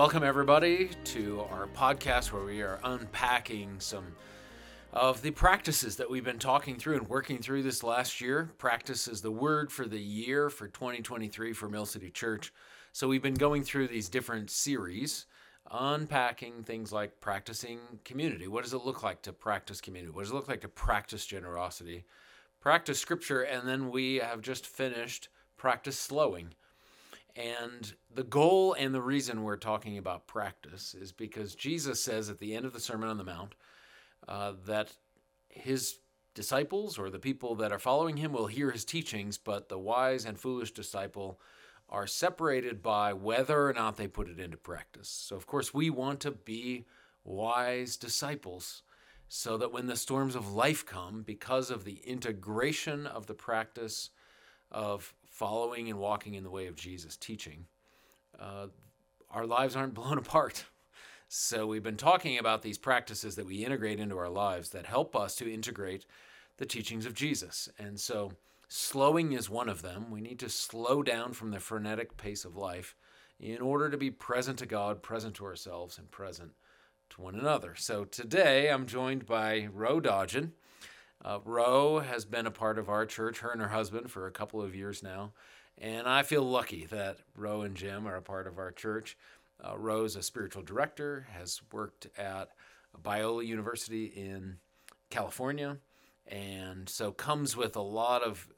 Welcome, everybody, to our podcast where we are unpacking some of the practices that we've been talking through and working through this last year. Practice is the word for the year for 2023 for Mill City Church. So we've been going through these different series, unpacking things like practicing community. What does it look like to practice community? What does it look like to practice generosity? Practice scripture, and then we have just finished practice slowing. And the goal and the reason we're talking about practice is because Jesus says at the end of the Sermon on the Mount that his disciples or the people that are following him will hear his teachings, but the wise and foolish disciple are separated by whether or not they put it into practice. So, of course, we want to be wise disciples so that when the storms of life come, because of the integration of the practice of following and walking in the way of Jesus' teaching, our lives aren't blown apart. So we've been talking about these practices that we integrate into our lives that help us to integrate the teachings of Jesus. And so slowing is one of them. We need to slow down from the frenetic pace of life in order to be present to God, present to ourselves, and present to one another. So today I'm joined by Ro Dodgen. Ro has been a part of our church, her and her husband, for a couple of years now, and I feel lucky that Ro and Jim are a part of our church. Ro's a spiritual director, has worked at Biola University in California, and so comes with a lot of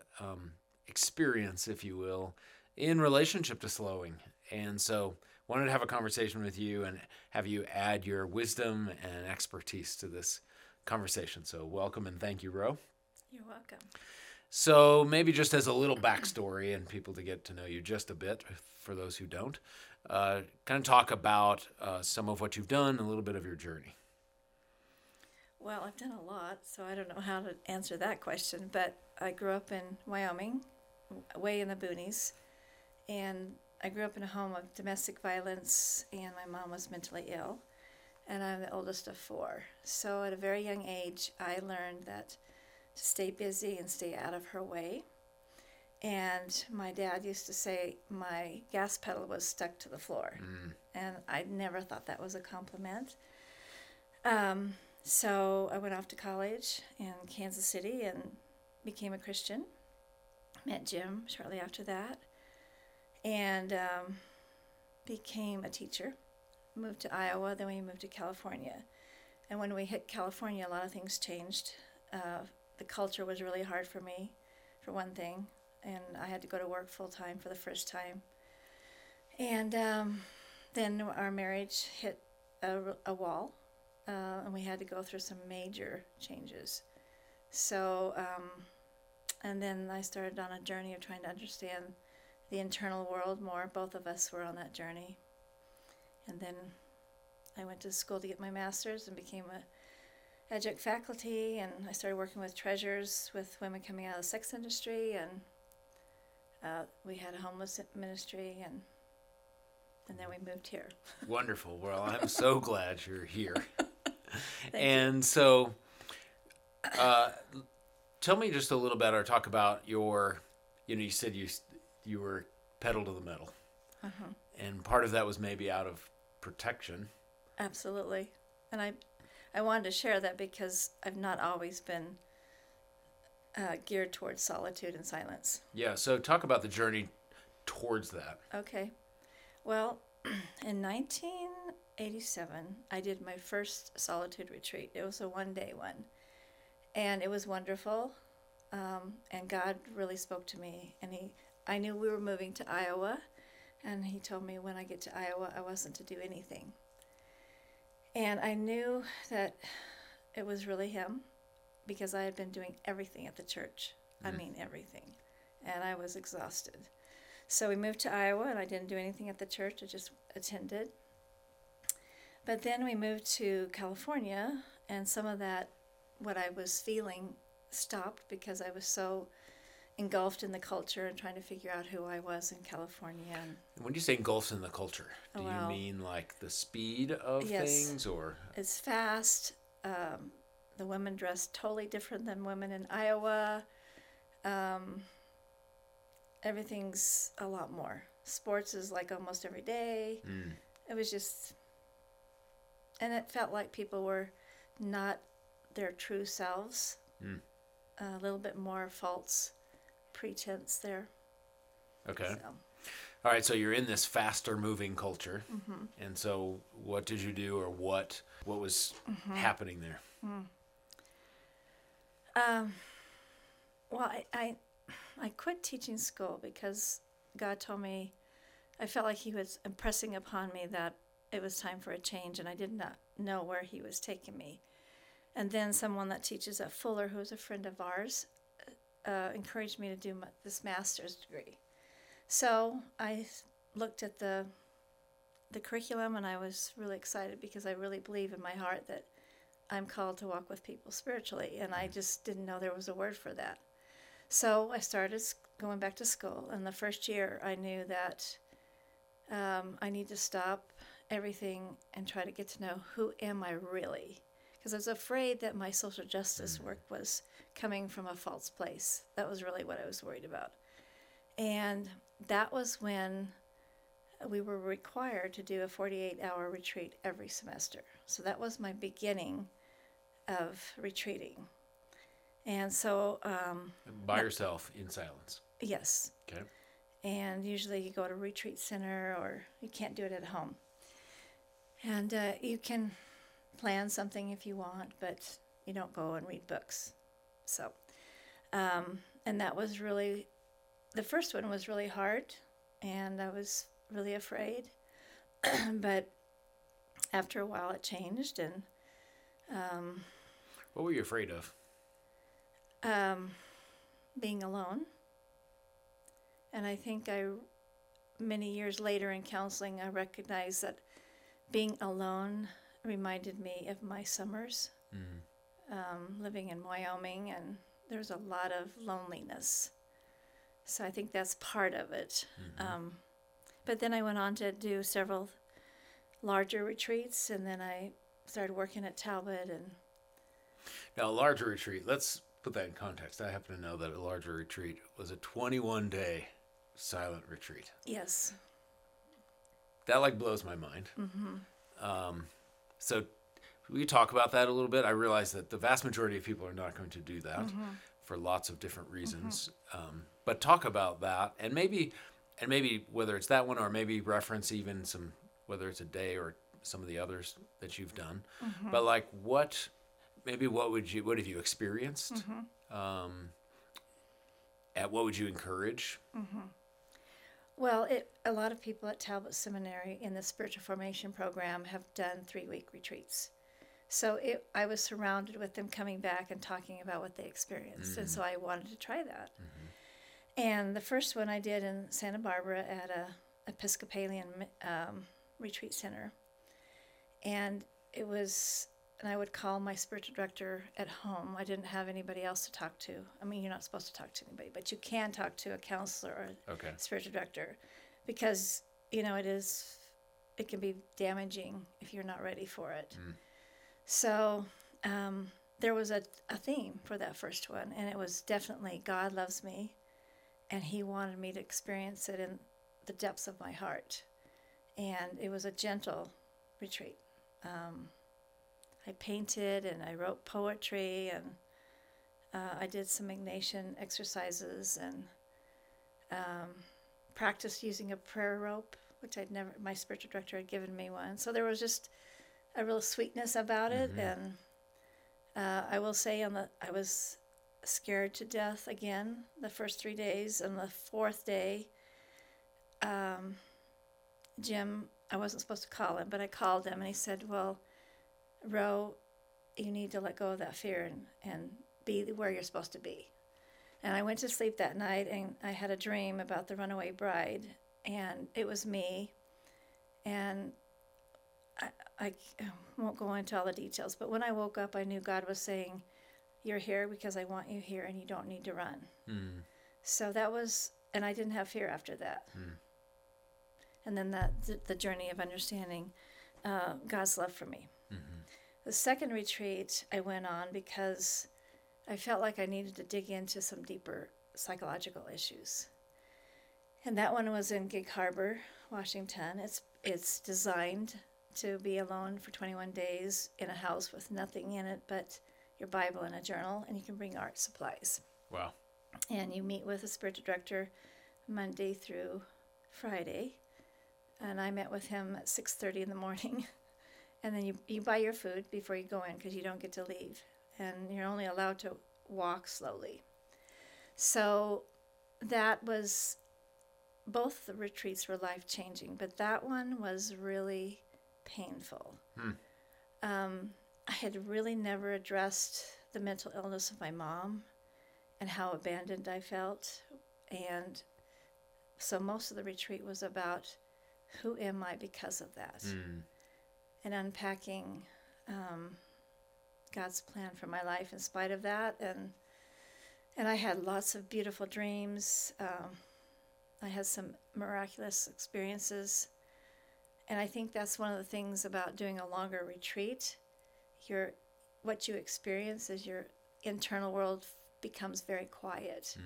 experience, if you will, in relationship to slowing. And so wanted to have a conversation with you and have you add your wisdom and expertise to this conversation. So welcome and thank you, Ro. You're welcome. So maybe just as a little backstory and people to get to know you just a bit, for those who don't, kind of talk about some of what you've done, a little bit of your journey. Well, I've done a lot, so I don't know how to answer that question, but I grew up in Wyoming, way in the boonies, and I grew up in a home of domestic violence, and my mom was mentally ill. And I'm the oldest of four. So at a very young age, I learned that to stay busy and stay out of her way. And my dad used to say my gas pedal was stuck to the floor. And I never thought that was a compliment. So I went off to college in Kansas City and became a Christian. Met Jim shortly after that. And became a teacher. Moved to Iowa, then we moved to California. And when we hit California, a lot of things changed. The culture was really hard for me, for one thing, and I had to go to work full-time for the first time. And then our marriage hit a wall, and we had to go through some major changes. So, and then I started on a journey of trying to understand the internal world more. Both of us were on that journey. And then I went to school to get my master's and became an adjunct faculty, and I started working with treasures with women coming out of the sex industry, and we had a homeless ministry, and then we moved here. Wonderful. Well, I'm so glad you're here. Thank you. So tell me just a little bit or talk about your, you said you were pedal to the metal. Uh-huh. And part of that was maybe out of protection. Absolutely. And I wanted to share that because I've not always been geared towards solitude and silence. Yeah, so talk about the journey towards that. Okay. Well, in 1987, I did my first solitude retreat. It was a one-day one. And it was wonderful. And God really spoke to me. And I knew we were moving to Iowa. And he told me when I get to Iowa, I wasn't to do anything. And I knew that it was really him because I had been doing everything at the church. I mean, everything. And I was exhausted. So we moved to Iowa, and I didn't do anything at the church. I just attended. But then we moved to California, and some of that, what I was feeling, stopped because I was so engulfed in the culture and trying to figure out who I was in California. When you say engulfed in the culture, do you mean like the speed of things? Or it's fast. The women dress totally different than women in Iowa. Everything's a lot more. Sports is like almost every day. It was just, and it felt like people were not their true selves. Mm. A little bit more false pretense there. Okay. So. All right, so you're in this faster moving culture. Mm-hmm. And so what did you do, or what was mm-hmm. happening there? Mm. Well, I quit teaching school because God told me, I felt like he was impressing upon me that it was time for a change, and I did not know where he was taking me. And then someone that teaches at Fuller, who's a friend of ours, encouraged me to do this master's degree. So I looked at the curriculum, and I was really excited because I really believe in my heart that I'm called to walk with people spiritually, and I just didn't know there was a word for that. So I started going back to school, and the first year I knew that I need to stop everything and try to get to know who am I really, because I was afraid that my social justice work was coming from a false place. That was really what I was worried about. And that was when we were required to do a 48-hour retreat every semester. So that was my beginning of retreating. And so... by yourself in silence? Yes. Okay. And usually you go to a retreat center, or you can't do it at home. And you can plan something if you want, but you don't go and read books. So, and that was really... The first one was really hard, and I was really afraid, but after a while it changed. And what were you afraid of? Being alone. And I think many years later in counseling, I recognized that being alone reminded me of my summers, mm-hmm. Living in Wyoming, and there's a lot of loneliness. So I think that's part of it. Mm-hmm. But then I went on to do several larger retreats, and then I started working at Talbot. And now, a larger retreat, let's put that in context. I happen to know that a larger retreat was a 21-day silent retreat. Yes. That, blows my mind. Mm-hmm. So we talk about that a little bit. I realize that the vast majority of people are not going to do that mm-hmm. for lots of different reasons. Mm-hmm. But talk about that, and maybe whether it's that one, or maybe reference even some, whether it's a day or some of the others that you've done. Mm-hmm. But what have you experienced? Mm-hmm. What would you encourage? Mm-hmm. Well, a lot of people at Talbot Seminary in the spiritual formation program have done 3-week retreats. So I was surrounded with them coming back and talking about what they experienced. Mm-hmm. And so I wanted to try that. Mm-hmm. And the first one I did in Santa Barbara at a Episcopalian retreat center. And it was, and I would call my spiritual director at home. I didn't have anybody else to talk to. I mean, you're not supposed to talk to anybody, but you can talk to a counselor or a spiritual director, because, it can be damaging if you're not ready for it. Mm. So there was a theme for that first one, and it was definitely God loves me. And he wanted me to experience it in the depths of my heart. And it was a gentle retreat. I painted, and I wrote poetry, and I did some Ignatian exercises, and practiced using a prayer rope, which my spiritual director had given me one. So there was just a real sweetness about it. Mm-hmm. And I will say I was scared to death again the first 3 days, and the fourth day Jim, I wasn't supposed to call him, but I called him, and he said, well, Ro, you need to let go of that fear and be where you're supposed to be. And I went to sleep that night, and I had a dream about the runaway bride, and it was me. And I won't go into all the details, but when I woke up, I knew God was saying, you're here because I want you here, and you don't need to run. Mm. So that was, and I didn't have fear after that. Mm. And then the journey of understanding God's love for me. Mm-hmm. The second retreat I went on because I felt like I needed to dig into some deeper psychological issues. And that one was in Gig Harbor, Washington. It's It's designed to be alone for 21 days in a house with nothing in it but your Bible and a journal, and you can bring art supplies. Wow. And you meet with a spiritual director Monday through Friday, and I met with him at 6:30 in the morning. And then you buy your food before you go in because you don't get to leave, and you're only allowed to walk slowly. So that was, both the retreats were life-changing, but that one was really painful. I had really never addressed the mental illness of my mom and how abandoned I felt. And so most of the retreat was about who am I because of that, and unpacking God's plan for my life in spite of that. And I had lots of beautiful dreams. I had some miraculous experiences. And I think that's one of the things about doing a longer retreat. What you experience is your internal world becomes very quiet.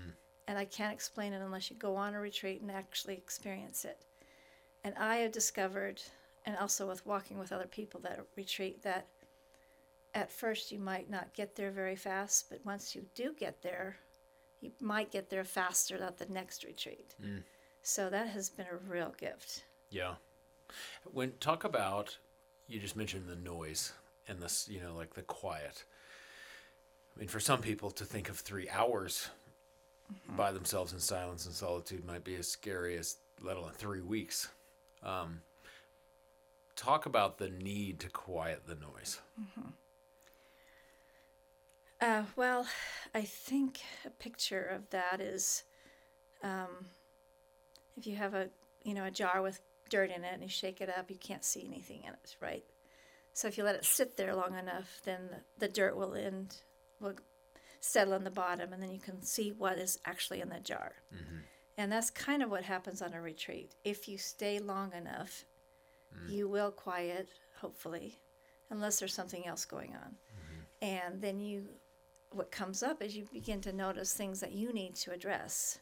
And I can't explain it unless you go on a retreat and actually experience it. And I have discovered, and also with walking with other people that retreat, that at first you might not get there very fast, but once you do get there, you might get there faster at the next retreat. So that has been a real gift. Yeah. When talk about, you just mentioned the noise and this, you know, like the quiet. I mean, for some people to think of 3 hours by themselves in silence and solitude might be as scary as, let alone 3 weeks. Talk about the need to quiet the noise. Well, I think a picture of that is if you have a jar with dirt in it and you shake it up, you can't see anything in it, right? So if you let it sit there long enough, then the dirt will settle on the bottom, and then you can see what is actually in the jar. And that's kind of what happens on a retreat. If you stay long enough, you will quiet, hopefully, unless there's something else going on. And then what comes up is you begin to notice things that you need to address.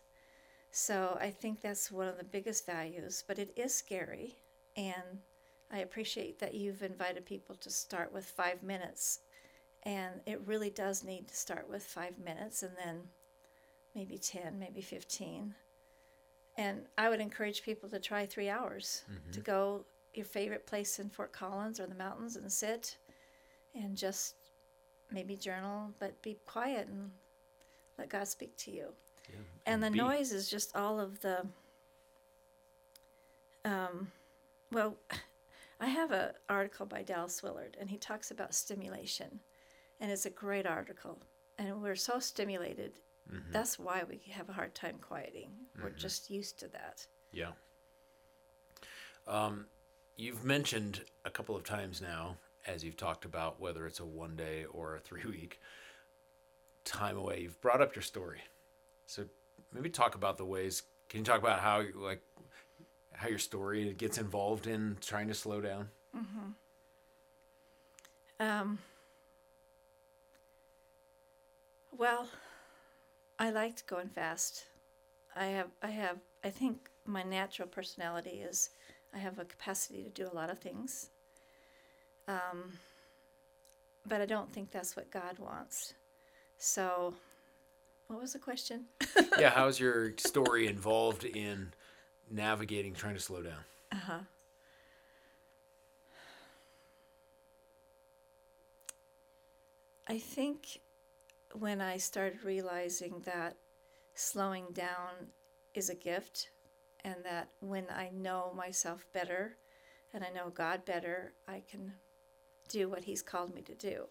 So I think that's one of the biggest values, but it is scary. And I appreciate that you've invited people to start with 5 minutes. And it really does need to start with 5 minutes, and then maybe 10, maybe 15. And I would encourage people to try 3 hours, to go your favorite place in Fort Collins or the mountains and sit and just maybe journal, but be quiet and let God speak to you. Yeah, and the noise is just all of the, well, I have an article by Dallas Willard, and he talks about stimulation. And it's a great article. And we're so stimulated. That's why we have a hard time quieting. We're just used to that. Yeah. You've mentioned a couple of times now, as you've talked about whether it's a 1 day or a 3 week time away, you've brought up your story. So maybe talk about the ways. Can you talk about how your story gets involved in trying to slow down? Well, I like to go and fast. I think my natural personality is I have a capacity to do a lot of things. But I don't think that's what God wants. So what was the question? Yeah, how's your story involved in navigating trying to slow down? I think when I started realizing that slowing down is a gift, and that when I know myself better and I know God better, I can do what He's called me to do.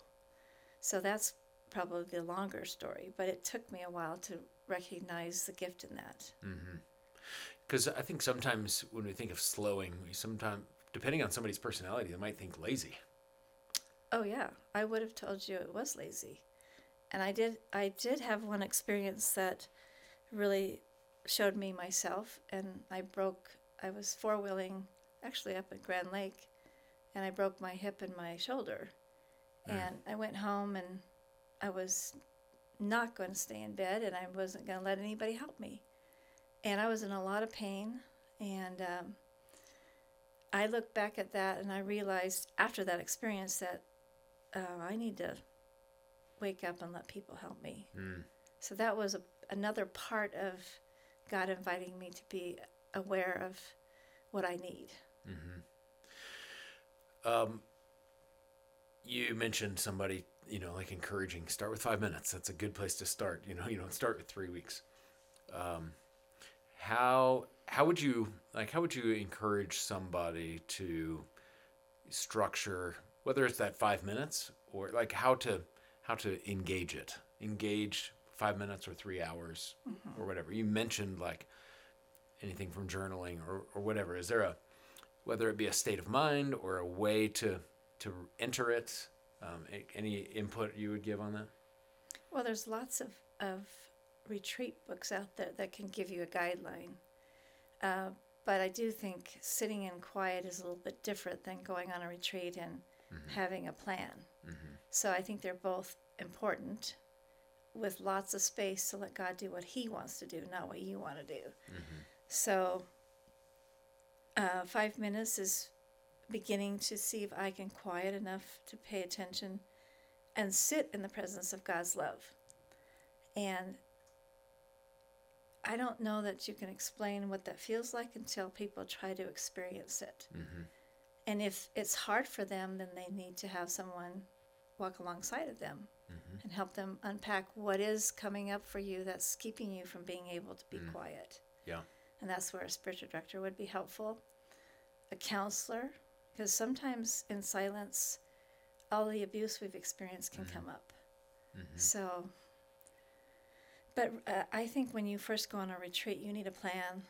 So that's probably the longer story, but it took me a while to recognize the gift in that. Because I think sometimes when we think of slowing, depending on somebody's personality, they might think lazy. Oh yeah, I would have told you it was lazy. And I did have one experience that really showed me myself, and I was four-wheeling actually up at Grand Lake, and I broke my hip and my shoulder. And I went home, and I was not going to stay in bed, and I wasn't going to let anybody help me. And I was in a lot of pain, and I look back at that and I realized after that experience that I need to wake up and let people help me. Mm. So that was another part of God inviting me to be aware of what I need. Mm-hmm. You mentioned somebody, like encouraging, start with 5 minutes. That's a good place to start. You don't start with 3 weeks. How would you encourage somebody to structure, whether it's that 5 minutes or how to engage it, 5 minutes or 3 hours, mm-hmm. or whatever you mentioned, like anything from journaling or whatever. Is there whether it be a state of mind or a way to enter it, any input you would give on that? Well, there's lots of retreat books out there that can give you a guideline. But I do think sitting in quiet is a little bit different than going on a retreat and mm-hmm. having a plan. Mm-hmm. So I think they're both important with lots of space to let God do what he wants to do, not what you want to do. Mm-hmm. So 5 minutes is beginning to see if I can quiet enough to pay attention and sit in the presence of God's love. And I don't know that you can explain what that feels like until people try to experience it. Mm-hmm. And if it's hard for them, then they need to have someone walk alongside of them mm-hmm. and help them unpack what is coming up for you that's keeping you from being able to be mm-hmm. quiet. Yeah. And that's where a spiritual director would be helpful. A counselor, because sometimes in silence, all the abuse we've experienced can mm-hmm. come up. Mm-hmm. So... But I think when you first go on a retreat, you need a plan,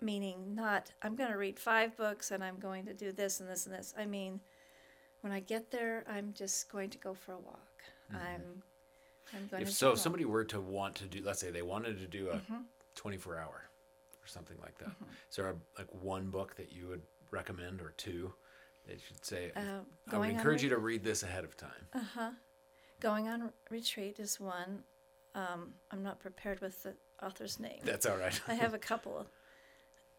meaning not, I'm going to read 5 books and I'm going to do this and this and this. I mean, when I get there, I'm just going to go for a walk. Mm-hmm. I'm going to if somebody were to want to do, let's say they wanted to do a mm-hmm. 24-hour or something like that, mm-hmm. is there one book that you would recommend or two that you should say, I would encourage you to read this ahead of time? Uh-huh. Going on Retreat is one. I'm not prepared with the author's name. That's all right. I have a couple.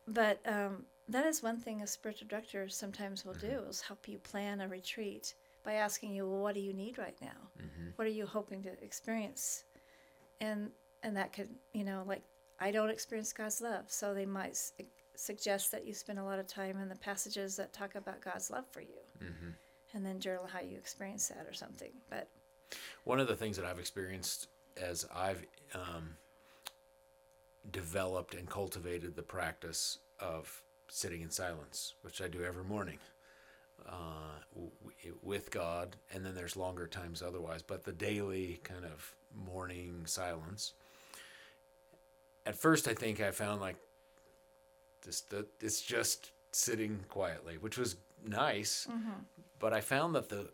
But that is one thing a spiritual director sometimes will mm-hmm. do, is help you plan a retreat by asking you, well, what do you need right now? Mm-hmm. What are you hoping to experience? And that could, I don't experience God's love. So they might suggest that you spend a lot of time in the passages that talk about God's love for you. Mm-hmm. And then journal how you experience that or something. But... one of the things that I've experienced as I've developed and cultivated the practice of sitting in silence, which I do every morning with God, and then there's longer times otherwise, but the daily kind of morning silence. At first, I think I found it's just sitting quietly, which was nice, mm-hmm. but I found that the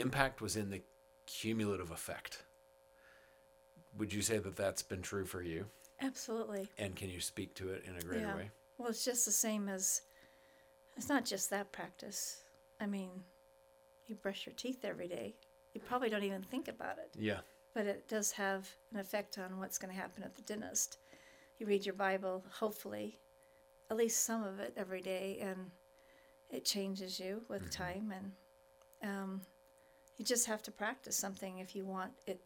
impact was in the cumulative effect. Would you say that that's been true for you? Absolutely. And can you speak to it in a greater way? Well, it's just the same as, it's not just that practice. I mean, you brush your teeth every day. You probably don't even think about it. Yeah. But it does have an effect on what's going to happen at the dentist. You read your Bible, hopefully, at least some of it every day, and it changes you with mm-hmm. time. And, you just have to practice something if you want to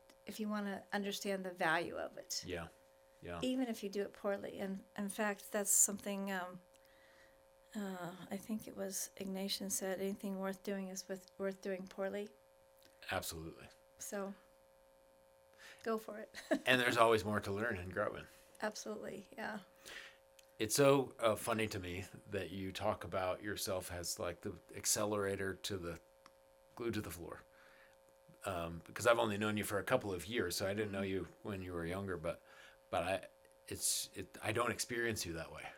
understand the value of it. Yeah, yeah. Even if you do it poorly. And in fact, that's something, I think it was Ignatian said, anything worth doing is worth doing poorly. Absolutely. So, go for it. And there's always more to learn and grow in. Absolutely, yeah. It's so funny to me that you talk about yourself as the accelerator glued to the floor. Because I've only known you for a couple of years, so I didn't know you when you were younger, but I don't experience you that way,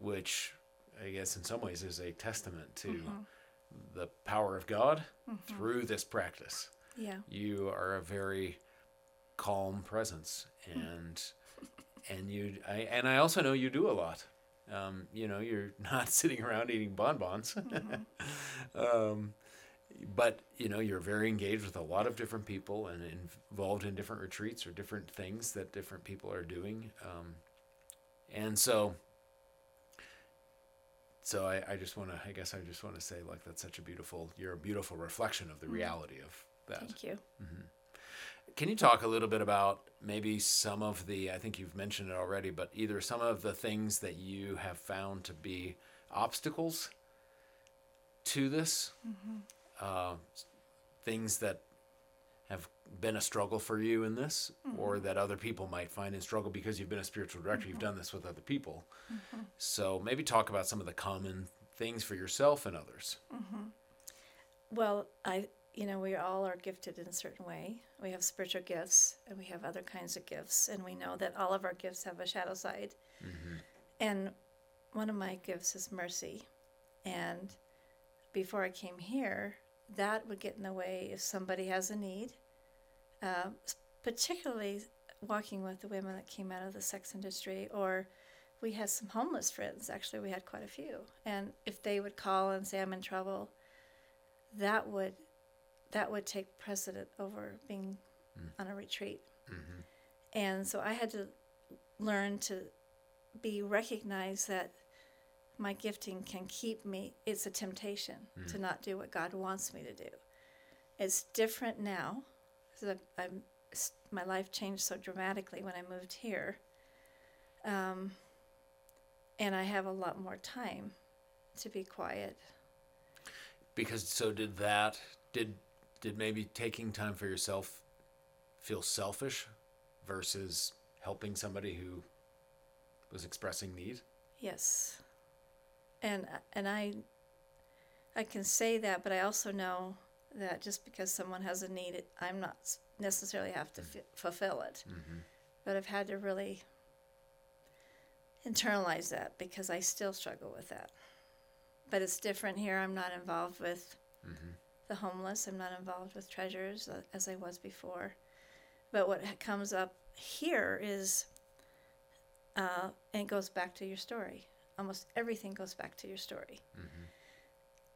which I guess in some ways is a testament to mm-hmm. the power of God mm-hmm. through this practice. Yeah, you are a very calm presence, and I also know you do a lot. You're not sitting around eating bonbons. Mm-hmm. But, you're very engaged with a lot of different people and involved in different retreats or different things that different people are doing. And so So I just want to say, like, that's such a beautiful, you're a beautiful reflection of the reality of that. Thank you. Mm-hmm. Can you talk a little bit about maybe some of the, I think you've mentioned it already, but either some of the things that you have found to be obstacles to this, things that have been a struggle for you in this, or that other people might find in struggle, because you've been a spiritual director, you've done this with other people. So maybe talk about some of the common things for yourself and others. Well, we all are gifted in a certain way. We have spiritual gifts and we have other kinds of gifts, and we know that all of our gifts have a shadow side. And one of my gifts is mercy. And before I came here, that would get in the way if somebody has a need, particularly walking with the women that came out of the sex industry, or we had some homeless friends. Actually, we had quite a few. And if they would call and say, I'm in trouble, that would take precedent over being on a retreat. And so I had to learn to recognize that my gifting can keep me. It's a temptation to not do what God wants me to do. It's different now. My life changed so dramatically when I moved here. And I have a lot more time to be quiet. Did maybe taking time for yourself feel selfish versus helping somebody who was expressing need? Yes. And I can say that, but I also know that just because someone has a need, I'm not necessarily have to fulfill it. But I've had to really internalize that, because I still struggle with that. But it's different here. I'm not involved with the homeless. I'm not involved with treasures as I was before. But what comes up here is, and it goes back to your story. Almost everything goes back to your story.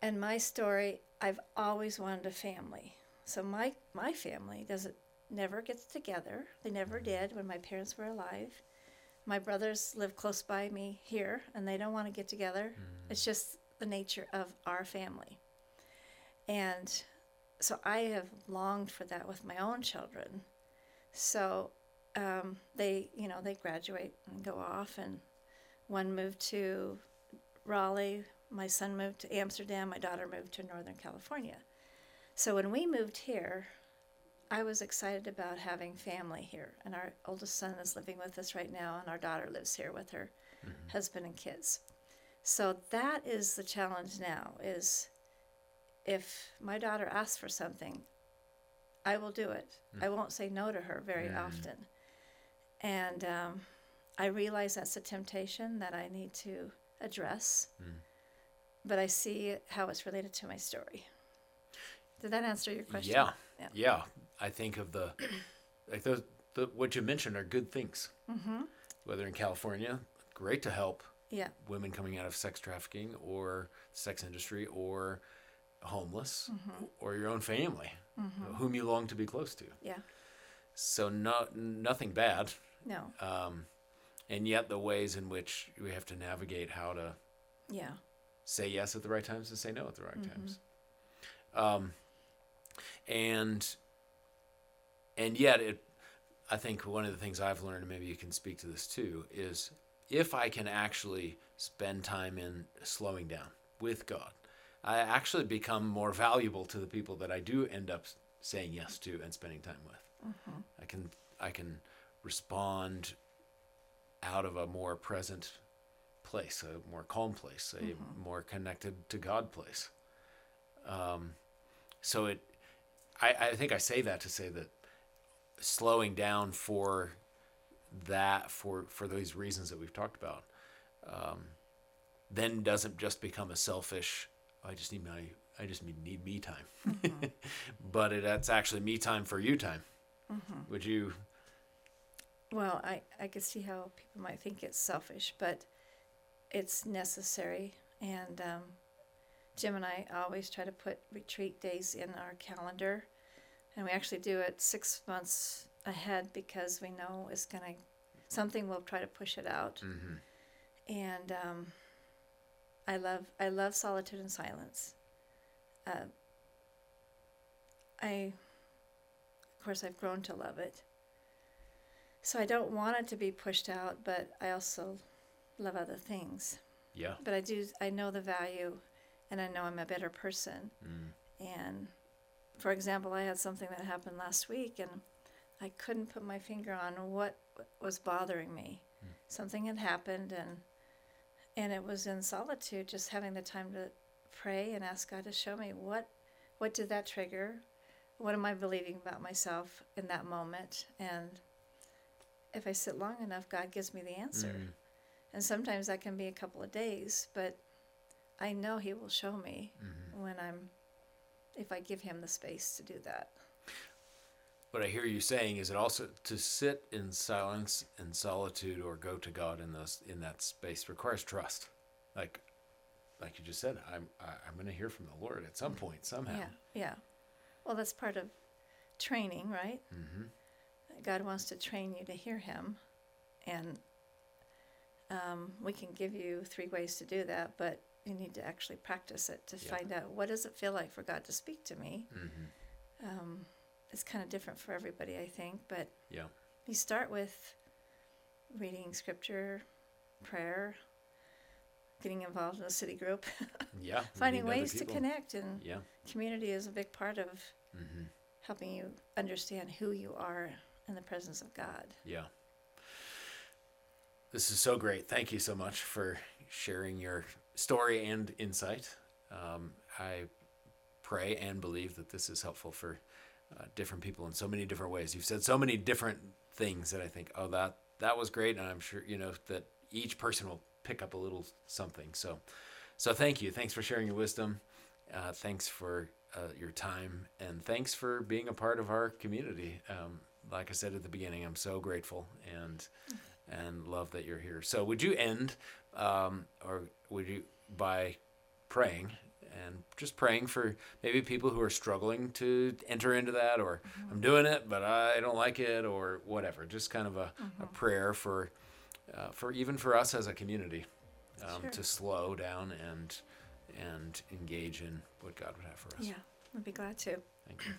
And my story, I've always wanted a family. So my family never gets together. They never did when my parents were alive. My brothers live close by me here, and they don't want to get together. It's just the nature of our family. And so I have longed for that with my own children. So they graduate and go off, and one moved to Raleigh, my son moved to Amsterdam, my daughter moved to Northern California. So when we moved here, I was excited about having family here, and our oldest son is living with us right now, and our daughter lives here with her husband and kids. So that is the challenge now, is if my daughter asks for something, I will do it. I won't say no to her very often. And I realize that's a temptation that I need to address, but I see how it's related to my story. Did that answer your question? Yeah. I think of what you mentioned are good things. Whether in California, great to help women coming out of sex trafficking or sex industry, or homeless, or your own family, whom you long to be close to. Yeah. So nothing bad. No. And yet the ways in which we have to navigate how to say yes at the right times and say no at the right times. And yet I think one of the things I've learned, and maybe you can speak to this too, is if I can actually spend time in slowing down with God, I actually become more valuable to the people that I do end up saying yes to and spending time with. I can respond out of a more present place, a more calm place, a more connected to God place. I think I say that to say that slowing down for these reasons that we've talked about, then doesn't just become a selfish, I just need me time, but that's actually me time for you time. Would you? Well, I could see how people might think it's selfish, but it's necessary. And Jim and I always try to put retreat days in our calendar, and we actually do it 6 months ahead, because we know it's something will try to push it out. And I love solitude and silence. Of course, I've grown to love it. So I don't want it to be pushed out, but I also love other things. Yeah. But I do. I know the value, and I know I'm a better person. Mm. And, for example, I had something that happened last week, and I couldn't put my finger on what was bothering me. Mm. Something had happened, and it was in solitude, just having the time to pray and ask God to show me what did that trigger? What am I believing about myself in that moment? And if I sit long enough, God gives me the answer. Mm. And sometimes that can be a couple of days, but I know he will show me mm-hmm. If I give him the space to do that. What I hear you saying is it also to sit in silence and solitude or go to God in that space requires trust. Like you just said, I'm going to hear from the Lord at some point, somehow. Yeah. Well, that's part of training, right? Mm-hmm. God wants to train you to hear him, and we can give you 3 ways to do that, but you need to actually practice it to find out, what does it feel like for God to speak to me? Mm-hmm. It's kind of different for everybody, I think, but you start with reading scripture, prayer, getting involved in a city group, finding ways to connect, and community is a big part of mm-hmm. helping you understand who you are in the presence of God. Yeah. This is so great. Thank you so much for sharing your story and insight. I pray and believe that this is helpful for different people in so many different ways. You've said so many different things that I think, that was great. And I'm sure, that each person will pick up a little something. So thank you. Thanks for sharing your wisdom. Thanks for your time, and thanks for being a part of our community. Like I said at the beginning, I'm so grateful and love that you're here. So would you end, or would you, by praying, and just praying for maybe people who are struggling to enter into that, or mm-hmm. I'm doing it, but I don't like it, or whatever, just kind of a prayer for even for us as a community, to slow down and engage in what God would have for us. Yeah, I'd be glad to. Thank you.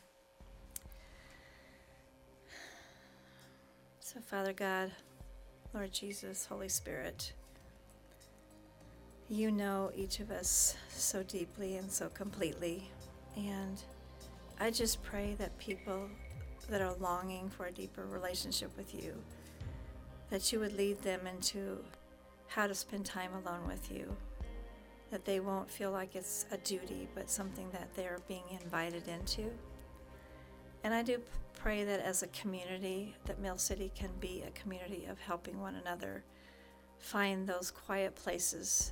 So, Father God, Lord Jesus, Holy Spirit, you know each of us so deeply and so completely, and I just pray that people that are longing for a deeper relationship with you, that you would lead them into how to spend time alone with you, that they won't feel like it's a duty, but something that they're being invited into. And I do pray that as a community, that Mill City can be a community of helping one another find those quiet places,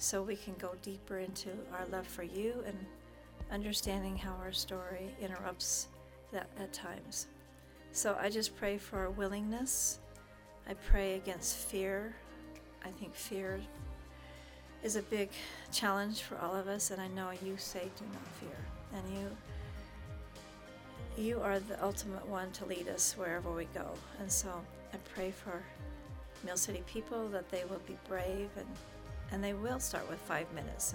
so we can go deeper into our love for you and understanding how our story interrupts that at times. So I just pray for our willingness. I pray against fear. I think fear is a big challenge for all of us, and I know you say do not fear, and you are the ultimate one to lead us wherever we go. And so I pray for Mill City people that they will be brave, and they will start with 5 minutes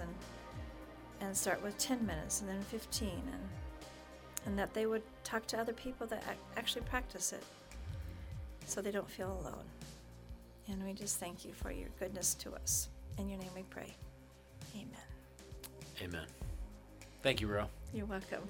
and start with 10 minutes and then 15, and that they would talk to other people that actually practice it, so they don't feel alone. And we just thank you for your goodness to us. In your name we pray. Amen. Amen. Thank you, Ro. You're welcome.